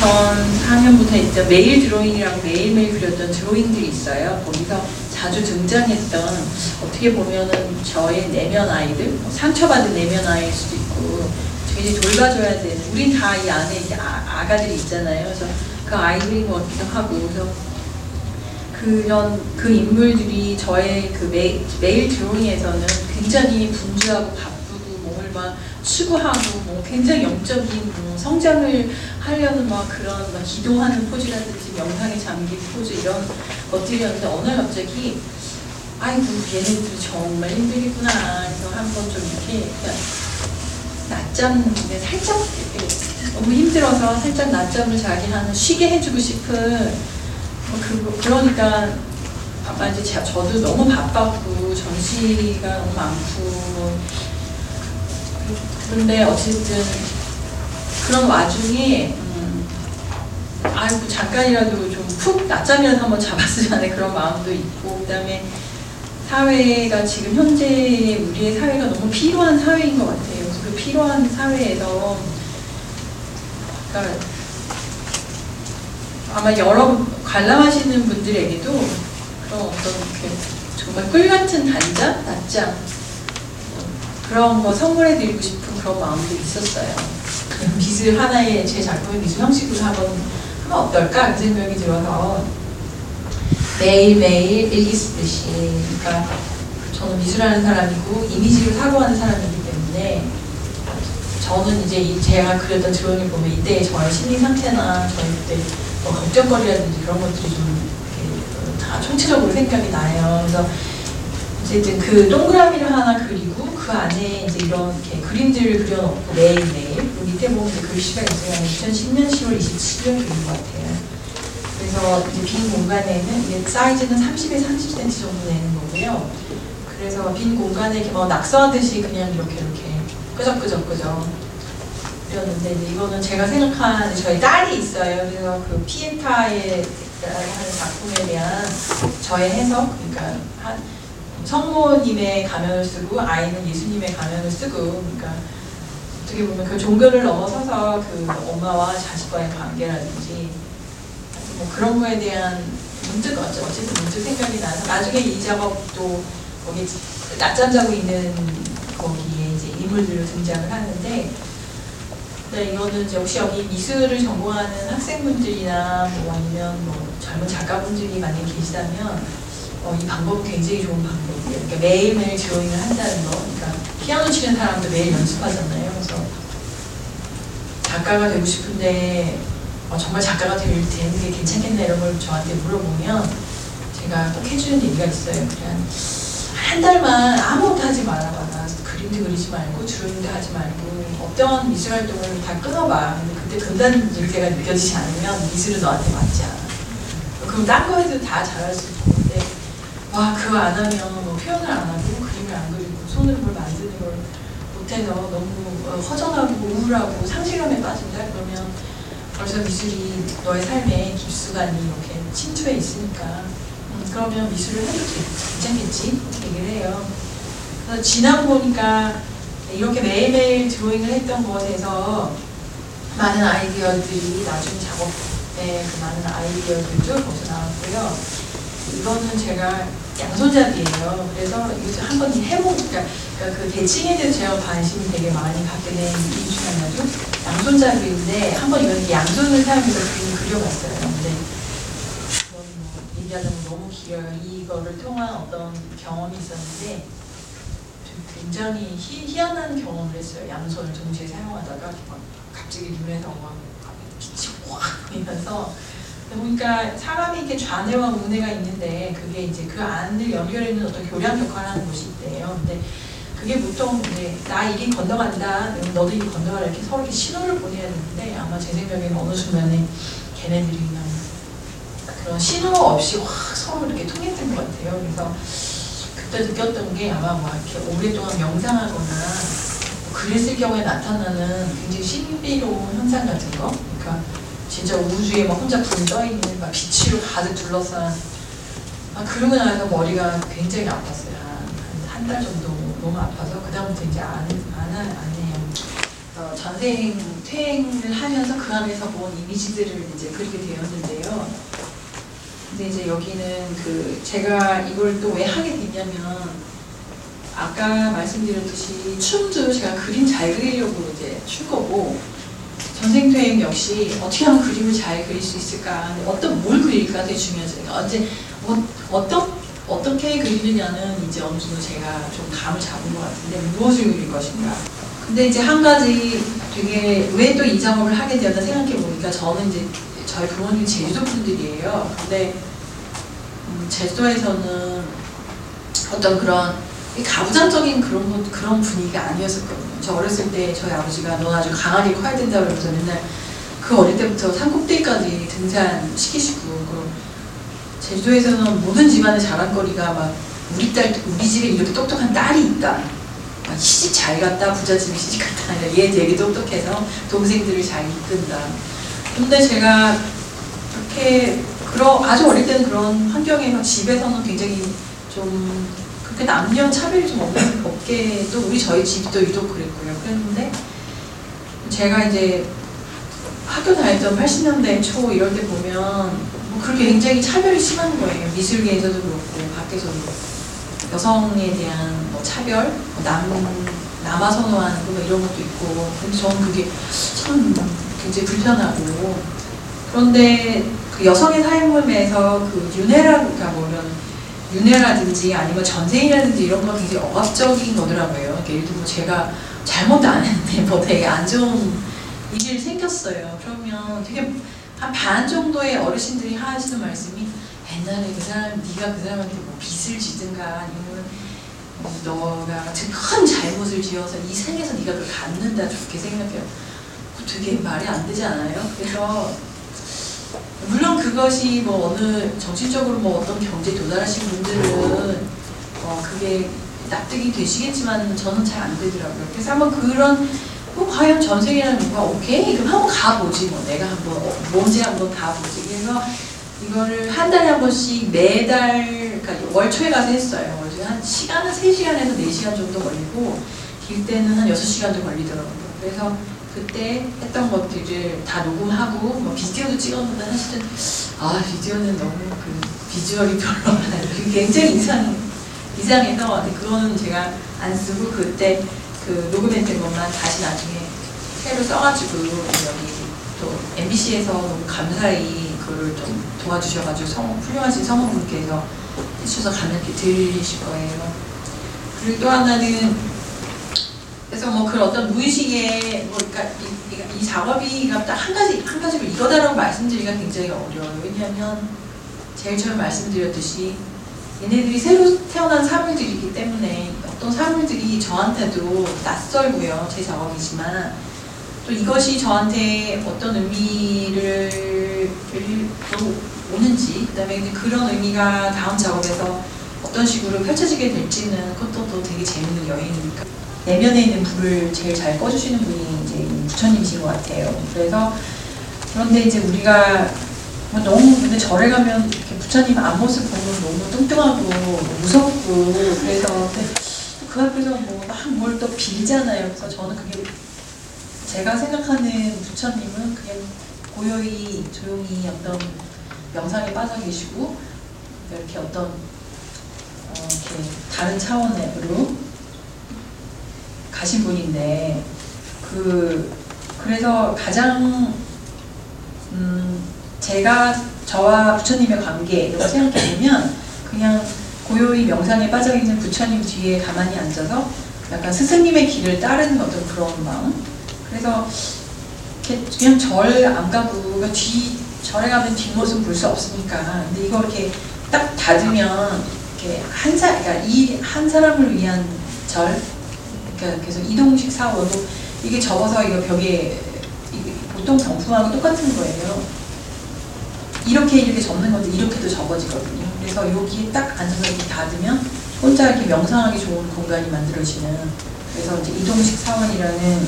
2004년부터 이제 매일 드로잉이라고 매일매일 그렸던 드로잉들이 있어요. 거기서 자주 등장했던, 어떻게 보면은 저의 내면 아이들, 상처받은 내면 아이일 수도 있고, 되게 돌봐줘야 되는, 우린 다 이 안에 이제 아가들이 있잖아요. 그래서 그 아이들인 것 같기도 하고, 그래서 그 인물들이 저의 그 매일 드로잉에서는 굉장히 분주하고 바쁘고 몸을 막 추구하고 뭐 굉장히 영적인 뭐 성장을 하려는 막 그런 막 기도하는 포즈라든지 영상에 잠긴 포즈 이런 것들이었는데, 어느 날 갑자기 아이고 얘네들이 정말 힘들겠구나 해서 한번 좀 이렇게 낮잠인데 살짝 너무 힘들어서 살짝 낮잠을 자기 하는, 쉬게 해주고 싶은, 그러니까 아마 이제 저도 너무 바빴고 전시가 너무 많고, 근데 어쨌든 그런 와중에 아이고 잠깐이라도 좀 푹 낮잠이라도 한번 잡았으면 하는 그런 마음도 있고, 그다음에 사회가 지금 현재 우리의 사회가 너무 필요한 사회인 것 같아요. 그래서 그 필요한 사회에서 그러니까 아마 여러 관람하시는 분들에게도 그런 어떤 이렇게 정말 꿀같은 단잠, 낮잠 그런 거 선물해드리고 싶은 그런 마음도 있었어요. 빚을 하나의 제 작품의 미술 형식으로 하면 어떨까? 그 생각이 들어서 매일매일 일기 쓰듯이, 그러니까 저는 미술하는 사람이고 이미지를 사고하는 사람이기 때문에 저는 이제 제가 그렸던 드론을 보면 이때 저의 심리 상태나 저희 그때 뭐 걱정거리라든지 그런 것들이 좀 다 총체적으로 생각이 나요. 그래서 어쨌든 그 동그라미를 하나 그리고 그 안에 이제 이런 이렇게 그림들을 그려놓고 매일매일 그 밑에 보면 글씨가 있어요. 2010년 10월 27일인 것 같아요. 그래서 이제 빈 공간에는 이제 사이즈는 30에 30cm 정도 되는 거고요. 그래서 빈 공간에 이렇게 뭐 낙서하듯이 그냥 이렇게 끄적끄적 이었는데, 이거는 제가 생각한, 저희 딸이 있어요. 그래서 그 피에타의 하는 작품에 대한 저의 해석, 그러니까 성모님의 가면을 쓰고 아이는 예수님의 가면을 쓰고, 그러니까 어떻게 보면 그 종교를 넘어서서 그 엄마와 자식과의 관계라든지 뭐 그런 거에 대한 문득 어쨌든 문득 생각이 나서 나중에 이 작업도 거기 낮잠 자고 있는 거기에 이제 인물들로 등장을 하는데. 네, 이거는 이제 혹시 여기 미술을 전공하는 학생분들이나 뭐 아니면 뭐 젊은 작가분들이 만약에 계시다면 이 방법은 굉장히 좋은 방법이에요. 그러니까 매일매일 드로잉을 한다는 거. 그러니까 피아노 치는 사람도 매일 연습하잖아요. 그래서 작가가 되고 싶은데 정말 작가가 되는 게 괜찮겠나 이런 걸 저한테 물어보면 제가 꼭 해주는 얘기가 있어요. 그냥 한 달만 아무것도 하지 말아봐. 그림도 그리지 말고 드로잉도 하지 말고 어떤 미술 활동을 다 끊어봐. 근데 그때 금단질제가 느껴지지 않으면 미술은 너한테 맞지 않아. 그럼 딴 거 해도 다 잘할 수 있는데, 와 그거 안 하면 뭐 표현을 안 하고 그림을 안 그리고 손으로 뭘 만드는 걸 못해서 너무 허전하고 우울하고 상실감에 빠진다 그러면 벌써 미술이 너의 삶에 깊숙이 이렇게 침투해 있으니까 그러면 미술을 해도 괜찮겠지? 얘기를 해요. 그래서 지나고 보니까 이렇게 매일매일 드로잉을 했던 것에서 많은 아이디어들이 나중 작업에 그 많은 아이디어들도 거기서 나왔고요. 이거는 제가 양손잡이예요. 그래서 이것도 한번 해보니까 그 대칭에 대해서 제가 관심이 되게 많이 갖게 된 이유 중 하나도 양손잡이인데 한번 이건 양손을 사용해서 그림을 그려봤어요. 근데 이건 뭐 얘기하자면 너무 길어요. 이거를 통한 어떤 경험이 있었는데 굉장히 희한한 경험을 했어요. 양손을 동시에 사용하다가 갑자기 눈에서 막 빛이 확 보이면서 보니까 사람이 이렇게 좌뇌와 우뇌가 있는데 그게 이제 그 안을 연결해 있는 어떤 교량 역할을 하는 곳이 있대요. 근데 그게 보통 이제 나 이게 건너간다, 너도 이게 건너가라 이렇게 서로 이렇게 신호를 보내야 되는데 아마 제 생각에는 어느 순간에 걔네들이 그냥 그런 신호 없이 확 서로 이렇게 통했던 것 같아요. 그래서 그때 느꼈던 게 아마 뭐 이렇게 오랫동안 명상하거나 그랬을 경우에 나타나는 굉장히 신비로운 현상 같은 거, 그러니까 진짜 우주에 막 혼자 불 떠있는 막 빛으로 가득 둘러싼 그러고 나서 머리가 굉장히 아팠어요. 한 달 정도 너무 아파서 그 다음부터 이제 안 해요. 전생 퇴행을 하면서 그 안에서 본 이미지들을 이제 그리게 되었는데요. 근데 이제 여기는 그 제가 이걸 또 왜 하게 됐냐면, 아까 말씀드렸듯이 춤도 제가 그림 잘 그리려고 이제 출 거고, 전생 퇴행 역시 어떻게 하면 그림을 잘 그릴 수 있을까, 뭘 그릴까 되게 중요하잖아요. 언제 어떻게 그리느냐는 이제 어느 정도 제가 좀 감을 잡은 것 같은데, 무엇을 그릴 것인가. 근데 이제 한 가지 되게 왜 또 이 작업을 하게 되었나 생각해 보니까, 저는 이제 저희 부모님 제주도 분들이에요. 근데 제주도에서는 어떤 그런 가부장적인 그런 분위기가 아니었었거든요. 저 어렸을 때 저희 아버지가 너 나중에 강아지 커야 된다 그러면서 맨날 그 어릴 때부터 산 꼭대기까지 등산 시키시고, 제주도에서는 모든 집안의 자랑거리가 막 우리 집에 이렇게 똑똑한 딸이 있다, 막 시집 잘 갔다, 부잣집에 시집 갔다, 얘 되게 똑똑해서 동생들을 잘 이끈다. 근데 제가 그렇게 아주 어릴 때는 그런 환경에서, 집에서는 굉장히 좀 그렇게 남녀 차별이 좀 없게, 또 저희 집이 또 유독 그랬고요. 그랬는데 제가 이제 학교 다녔던 80년대 초 이럴 때 보면 그렇게 굉장히 차별이 심한 거예요. 미술계에서도 그렇고 밖에서도 여성에 대한 차별, 남아 선호하는 거 이런 것도 있고. 근데 저는 그게 참 굉장히 불편하고. 그런데 그 여성의 삶에서 그 윤회라든지 아니면 전생이라든지 이런 거 굉장히 억압적인 거더라고요. 그러니까 예를 들면 제가 잘못도 안 했는데 되게 안 좋은 일이 생겼어요. 그러면 되게 한 반 정도의 어르신들이 하시는 말씀이, 옛날에 네가 그 사람한테 뭐 빚을 지든가 아니면 너가 큰 잘못을 지어서 이 생에서 네가 그걸 갚는다, 좋게 생각해요. 되게 말이 안 되지 않아요? 그래서 물론 그것이 어느 정신적으로 어떤 경제에 도달하신 분들은 그게 납득이 되시겠지만 저는 잘 안 되더라고요. 그래서 한번 그런 과연 전생이라는 건가? 오케이, 그럼 한번 가보지, 내가 한번 뭔지 한번 가보지. 그래서 이거를 한 달에 한 번씩 매달, 그러니까 월초에 가서 했어요. 월초에 한 시간은 3시간에서 4시간 정도 걸리고, 길 때는 한 6시간도 걸리더라고요. 그래서 그때 했던 것들을 다 녹음하고 비디오도 찍었는데, 사실은 비디오는 너무 비주얼이 별로라는, 굉장히 이상해서 그거는 제가 안 쓰고, 그때 녹음했던 것만 다시 나중에 새로 써가지고, 여기 또 MBC에서 너무 감사히 그걸 좀 도와주셔가지고 훌륭하신 성우분께서 해주셔서 감사히 드리실 거예요. 그리고 또 하나는, 그래서 그런 어떤 무의식의 이 작업이 딱 한 가지로 이거다라고 말씀드리기가 굉장히 어려워요. 왜냐하면 제일 처음 말씀드렸듯이 얘네들이 새로 태어난 사물들이기 때문에 어떤 사물들이 저한테도 낯설고요, 제 작업이지만 또 이것이 저한테 어떤 의미를 오는지, 그다음에 그런 의미가 다음 작업에서 어떤 식으로 펼쳐지게 될지는, 그것도 또 되게 재밌는 여행이니까. 내면에 있는 불을 제일 잘 꺼주시는 분이 이제 부처님이신 것 같아요. 그런데 이제 우리가 너무, 근데 절에 가면 이렇게 부처님 앞모습 보면 너무 뚱뚱하고 무섭고, 그래서 그 앞에서 뭘 또 빌잖아요. 그래서 저는 그게, 제가 생각하는 부처님은 그냥 고요히 조용히 어떤 명상에 빠져 계시고, 이렇게 어떤 이렇게 다른 차원으로 가신 분인데, 그래서 가장 제가 저와 부처님의 관계라고 생각해보면, 그냥 고요히 명상에 빠져있는 부처님 뒤에 가만히 앉아서 약간 스승님의 길을 따르는 어떤 그런 마음. 그래서 그냥 절 안 가고, 절에 가면 뒷모습 볼 수 없으니까. 근데 이거 이렇게 딱 닫으면 이렇게 그러니까 이 한 사람을 위한 절. 그러니까 계속 이동식 사원도 이게 접어서 이거 벽에, 이게 보통 정품하고 똑같은 거예요. 이렇게 접는 건데, 이렇게도 접어지거든요. 그래서 여기에 딱 앉아서 이렇게 닫으면 혼자 이렇게 명상하기 좋은 공간이 만들어지는, 그래서 이제 이동식 사원이라는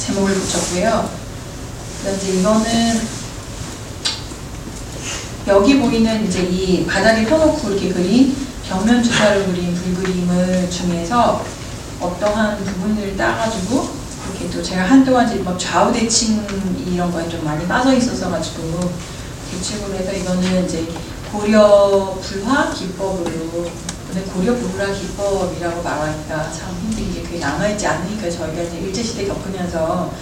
제목을 붙였고요. 이제 이거는 여기 보이는 이제 이 바닥에 펴놓고 이렇게 그린 벽면 주사로 그린 불 그림을 중에서 어떠한 부분을 따가지고 또 제가 한동안 막 좌우대칭 이런 거에 좀 많이 빠져 있었어가지고 대책으로 해서 이거는 이제 고려 불화 기법으로, 근데 고려 불화 기법이라고 말하니까 참 힘들게 그게 남아있지 않으니까 저희가 이제 일제시대 겪으면서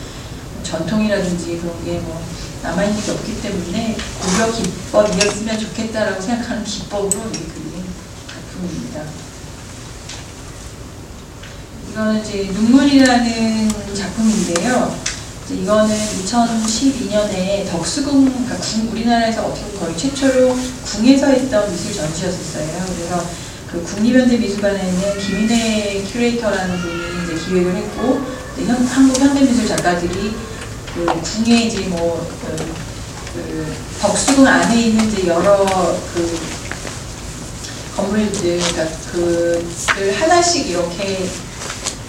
전통이라든지 그런 게 뭐 남아있는 게 없기 때문에 고려 기법이었으면 좋겠다라고 생각하는 기법으로 이렇게 그린 작품입니다. 이거는 이제 눈물이라는 작품인데요. 이제 이거는 2012년에 덕수궁, 그러니까 우리나라에서 어떻게 보면 거의 최초로 궁에서 했던 미술 전시였었어요. 그래서 그 국립현대미술관에는 김인혜 큐레이터라는 분이 이제 기획을 했고, 이제 한국 현대미술 작가들이 그 궁에 이제 뭐 그 덕수궁 안에 있는 이제 여러 그 건물들, 그러니까 그를 하나씩 이렇게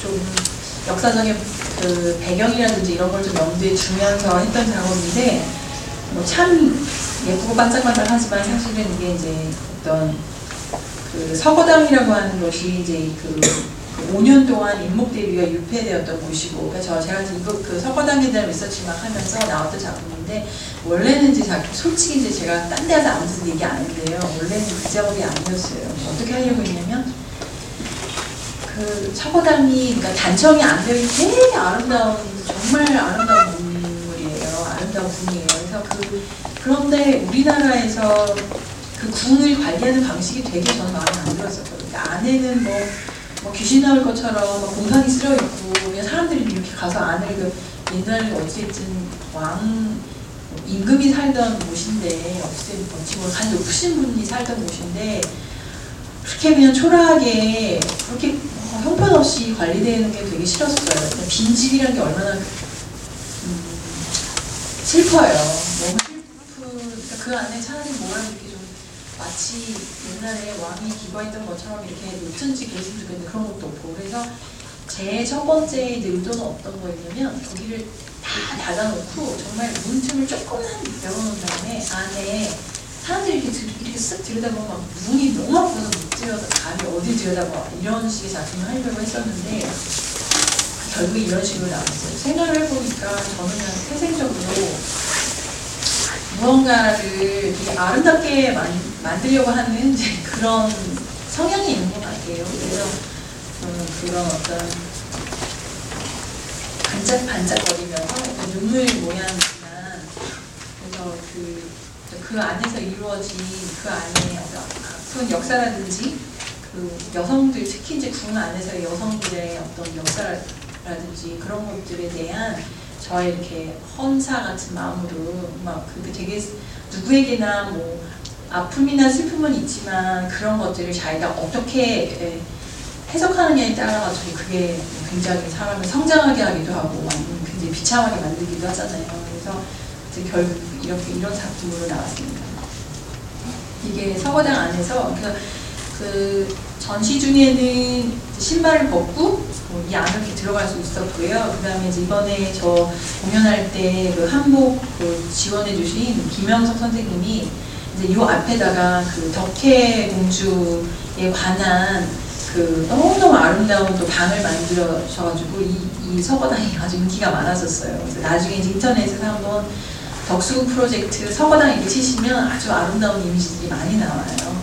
좀 역사적인 그 배경이라든지 이런 걸 좀 염두에 두면서 했던 작업인데, 뭐 참 예쁘고 반짝반짝하지만 사실은 이게 이제 어떤 그 서거당이라고 하는 것이 이제 그 5년 동안 인목대비가 유폐되었던 곳이고, 그러니까 제가 지금 그 서거당에 대한 리서치 막 하면서 나왔던 작품인데, 원래는 이제 솔직히 이제 제가 딴 데 가서 아무튼 얘기 안 했는데요. 원래는 그 작업이 아니었어요. 어떻게 하려고 했냐면, 그 서거당이, 그러니까 단청이 안 되어 있는 되게 아름다운, 정말 아름다운 건물이에요. 아름다운 궁이에요. 그래서 그런데 우리나라에서 그 궁을 관리하는 방식이 되게 저는 마음에 안 들었었거든요. 그러니까 안에는 뭐 귀신 나올 것처럼 공상이 쓸어 있고, 그냥 사람들이 이렇게 가서 안을 그 옛날에 어찌됐든 왕 임금이 살던 곳인데, 어찌됐든 지금 간 높으신 분이 살던 곳인데, 그렇게 그냥 초라하게 그렇게 형편없이 관리되는 게 되게 싫었어요. 빈집이라는 게 얼마나 슬퍼요. 너무 슬프. 그러니까 그 안에 차라리 뭐라 이렇게 좀 마치 옛날에 왕이 기거했던 것처럼 이렇게 놓든지 그랬으면 좋겠는데 그런 것도 없고. 그래서 제 첫 번째 의도는 어떤 거였냐면, 거기를 다 닫아놓고 정말 문틈을 조금만 열어놓은 다음에 안에 사람들이 이렇게 쓱 들여다보면 막 눈이 너무 아파서 못 들여서 감이 어디 들여다봐, 이런 식의 작품을 하려고 했었는데 결국 이런 식으로 나왔어요. 생각을 해보니까 저는 그냥 태생적으로 무언가를 되게 아름답게 만들려고 하는 이제 그런 성향이 있는 것 같아요. 그래서 그런 어떤 반짝반짝거리면서 눈물 모양이지만, 그래서 그 안에서 이루어진 그 안에 아픈 역사라든지, 그 여성들, 특히 이제 궁 안에서 여성들의 어떤 역사라든지 그런 것들에 대한 저의 이렇게 헌사 같은 마음으로 막, 그게 되게 누구에게나 뭐 아픔이나 슬픔은 있지만 그런 것들을 자기가 어떻게 해석하느냐에 따라가지고 그게 굉장히 사람을 성장하게 하기도 하고 굉장히 비참하게 만들기도 하잖아요. 그래서 이제 결국 이렇게 이런 작품으로 나왔습니다. 이게 서거당 안에서 그 전시 중에는 신발을 벗고 이 안으로 이렇게 들어갈 수 있었고요. 그 다음에 이번에 저 공연할 때 그 한복 지원해주신 김영석 선생님이 이제 요 앞에다가 그 덕혜 공주에 관한 그 너무너무 아름다운 또 방을 만들어셔가지고 이 서거당이 아주 인기가 많았었어요. 그래서 나중에 이제 인터넷에서 한번 덕수궁 프로젝트 서거당 이렇게 치시면 아주 아름다운 이미지들이 많이 나와요.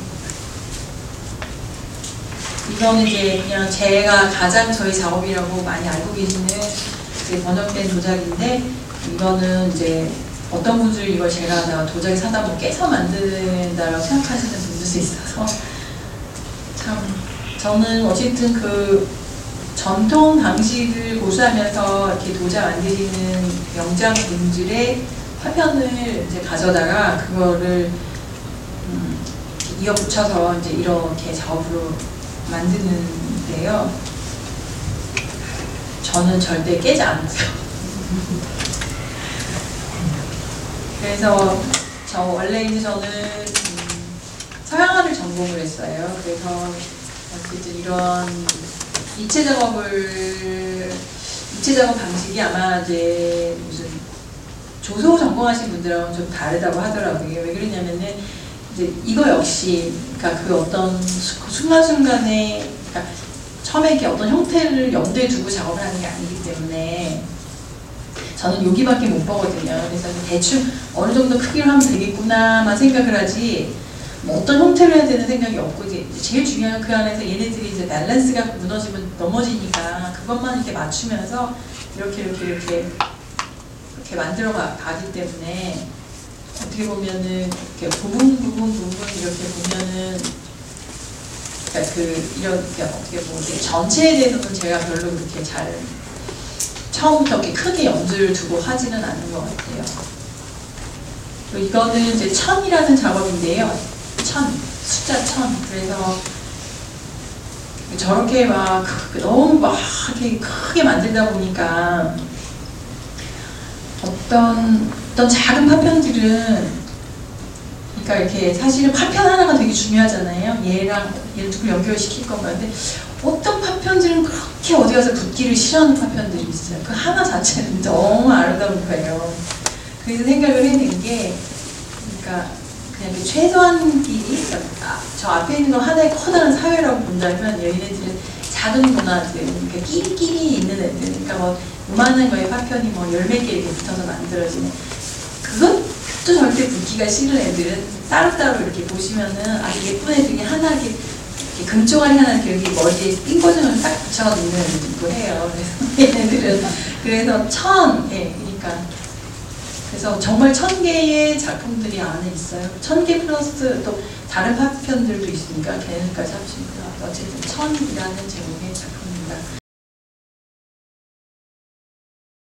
이거는 이제 그냥 제가 가장 저희 작업이라고 많이 알고 계시는 이제 번역된 도자기인데, 이거는 이제 어떤 분들 이걸 제가 다 도자기 사다 뭐 깨서 만든다라고 생각하시는 분들도 있어서, 참 저는 어쨌든 그 전통 방식을 고수하면서 이렇게 도자 만드시는 명장분들의 화편을 이제 가져다가 그거를 이어붙여서 이제 이렇게 작업으로 만드는데요. 저는 절대 깨지 않고요. 그래서 원래 이제 저는 서양화를 전공을 했어요. 그래서 어쨌든 이런 입체 작업 방식이 아마 이제 무슨 조소 전공하신 분들하고는 좀 다르다고 하더라고요. 왜 그러냐면은 이제 이거 역시, 그러니까 그 어떤 순간순간에, 그러니까 처음에 이렇게 어떤 형태를 염두에 두고 작업을 하는 게 아니기 때문에 저는 여기밖에 못 보거든요. 그래서 대충 어느 정도 크기로 하면 되겠구나만 생각을 하지 뭐 어떤 형태로 해야 되는 생각이 없고, 이제 제일 중요한 그 안에서 얘네들이 이제 밸런스가 무너지면 넘어지니까 그것만 이렇게 맞추면서 이렇게 만들어 가기 때문에 어떻게 보면은 이렇게 부분 이렇게 보면은 그러니까 이렇게 어떻게 보면 전체에 대해서는 제가 별로 그렇게 잘 처음부터 이렇게 크게 염두를 두고 하지는 않는 것 같아요. 또 이거는 이제 천이라는 작업인데요. 숫자 천. 그래서 저렇게 막 너무 막 이렇게 크게 만들다 보니까 어떤 작은 파편들은, 그러니까 이렇게 사실은 파편 하나가 되게 중요하잖아요. 얘를 둘 연결시킬 건가. 근데 어떤 파편들은 그렇게 어디 가서 붙기를 싫어하는 파편들이 있어요. 그 하나 자체는 너무 아름다운 거예요. 그래서 생각을 해낸 게, 그러니까 그냥 그 최소한 길이, 저 앞에 있는 건 하나의 커다란 사회라고 본다면 얘네들은 작은 문화들, 그러니까 끼리끼리 있는 애들, 그러니까 뭐 요만한 거에 파편이 뭐 10몇 개 이렇게 붙어서 만들어지는, 그것도 절대 붙기가 싫은 애들은 따로따로 이렇게 보시면은 아주 예쁜 애들이 하나 이렇게 금쪽알이 하나 이렇게 머리에 띵거즈를 딱 붙여놓는 애들도 해요. 그래서 얘네들은, 그래서 그러니까 그래서 정말 1000개의 작품들이 안에 있어요. 1000개 플러스 또 다른 파편들도 있으니까 걔네까지 합치니까 어쨌든 1000이라는 제목의 작품입니다.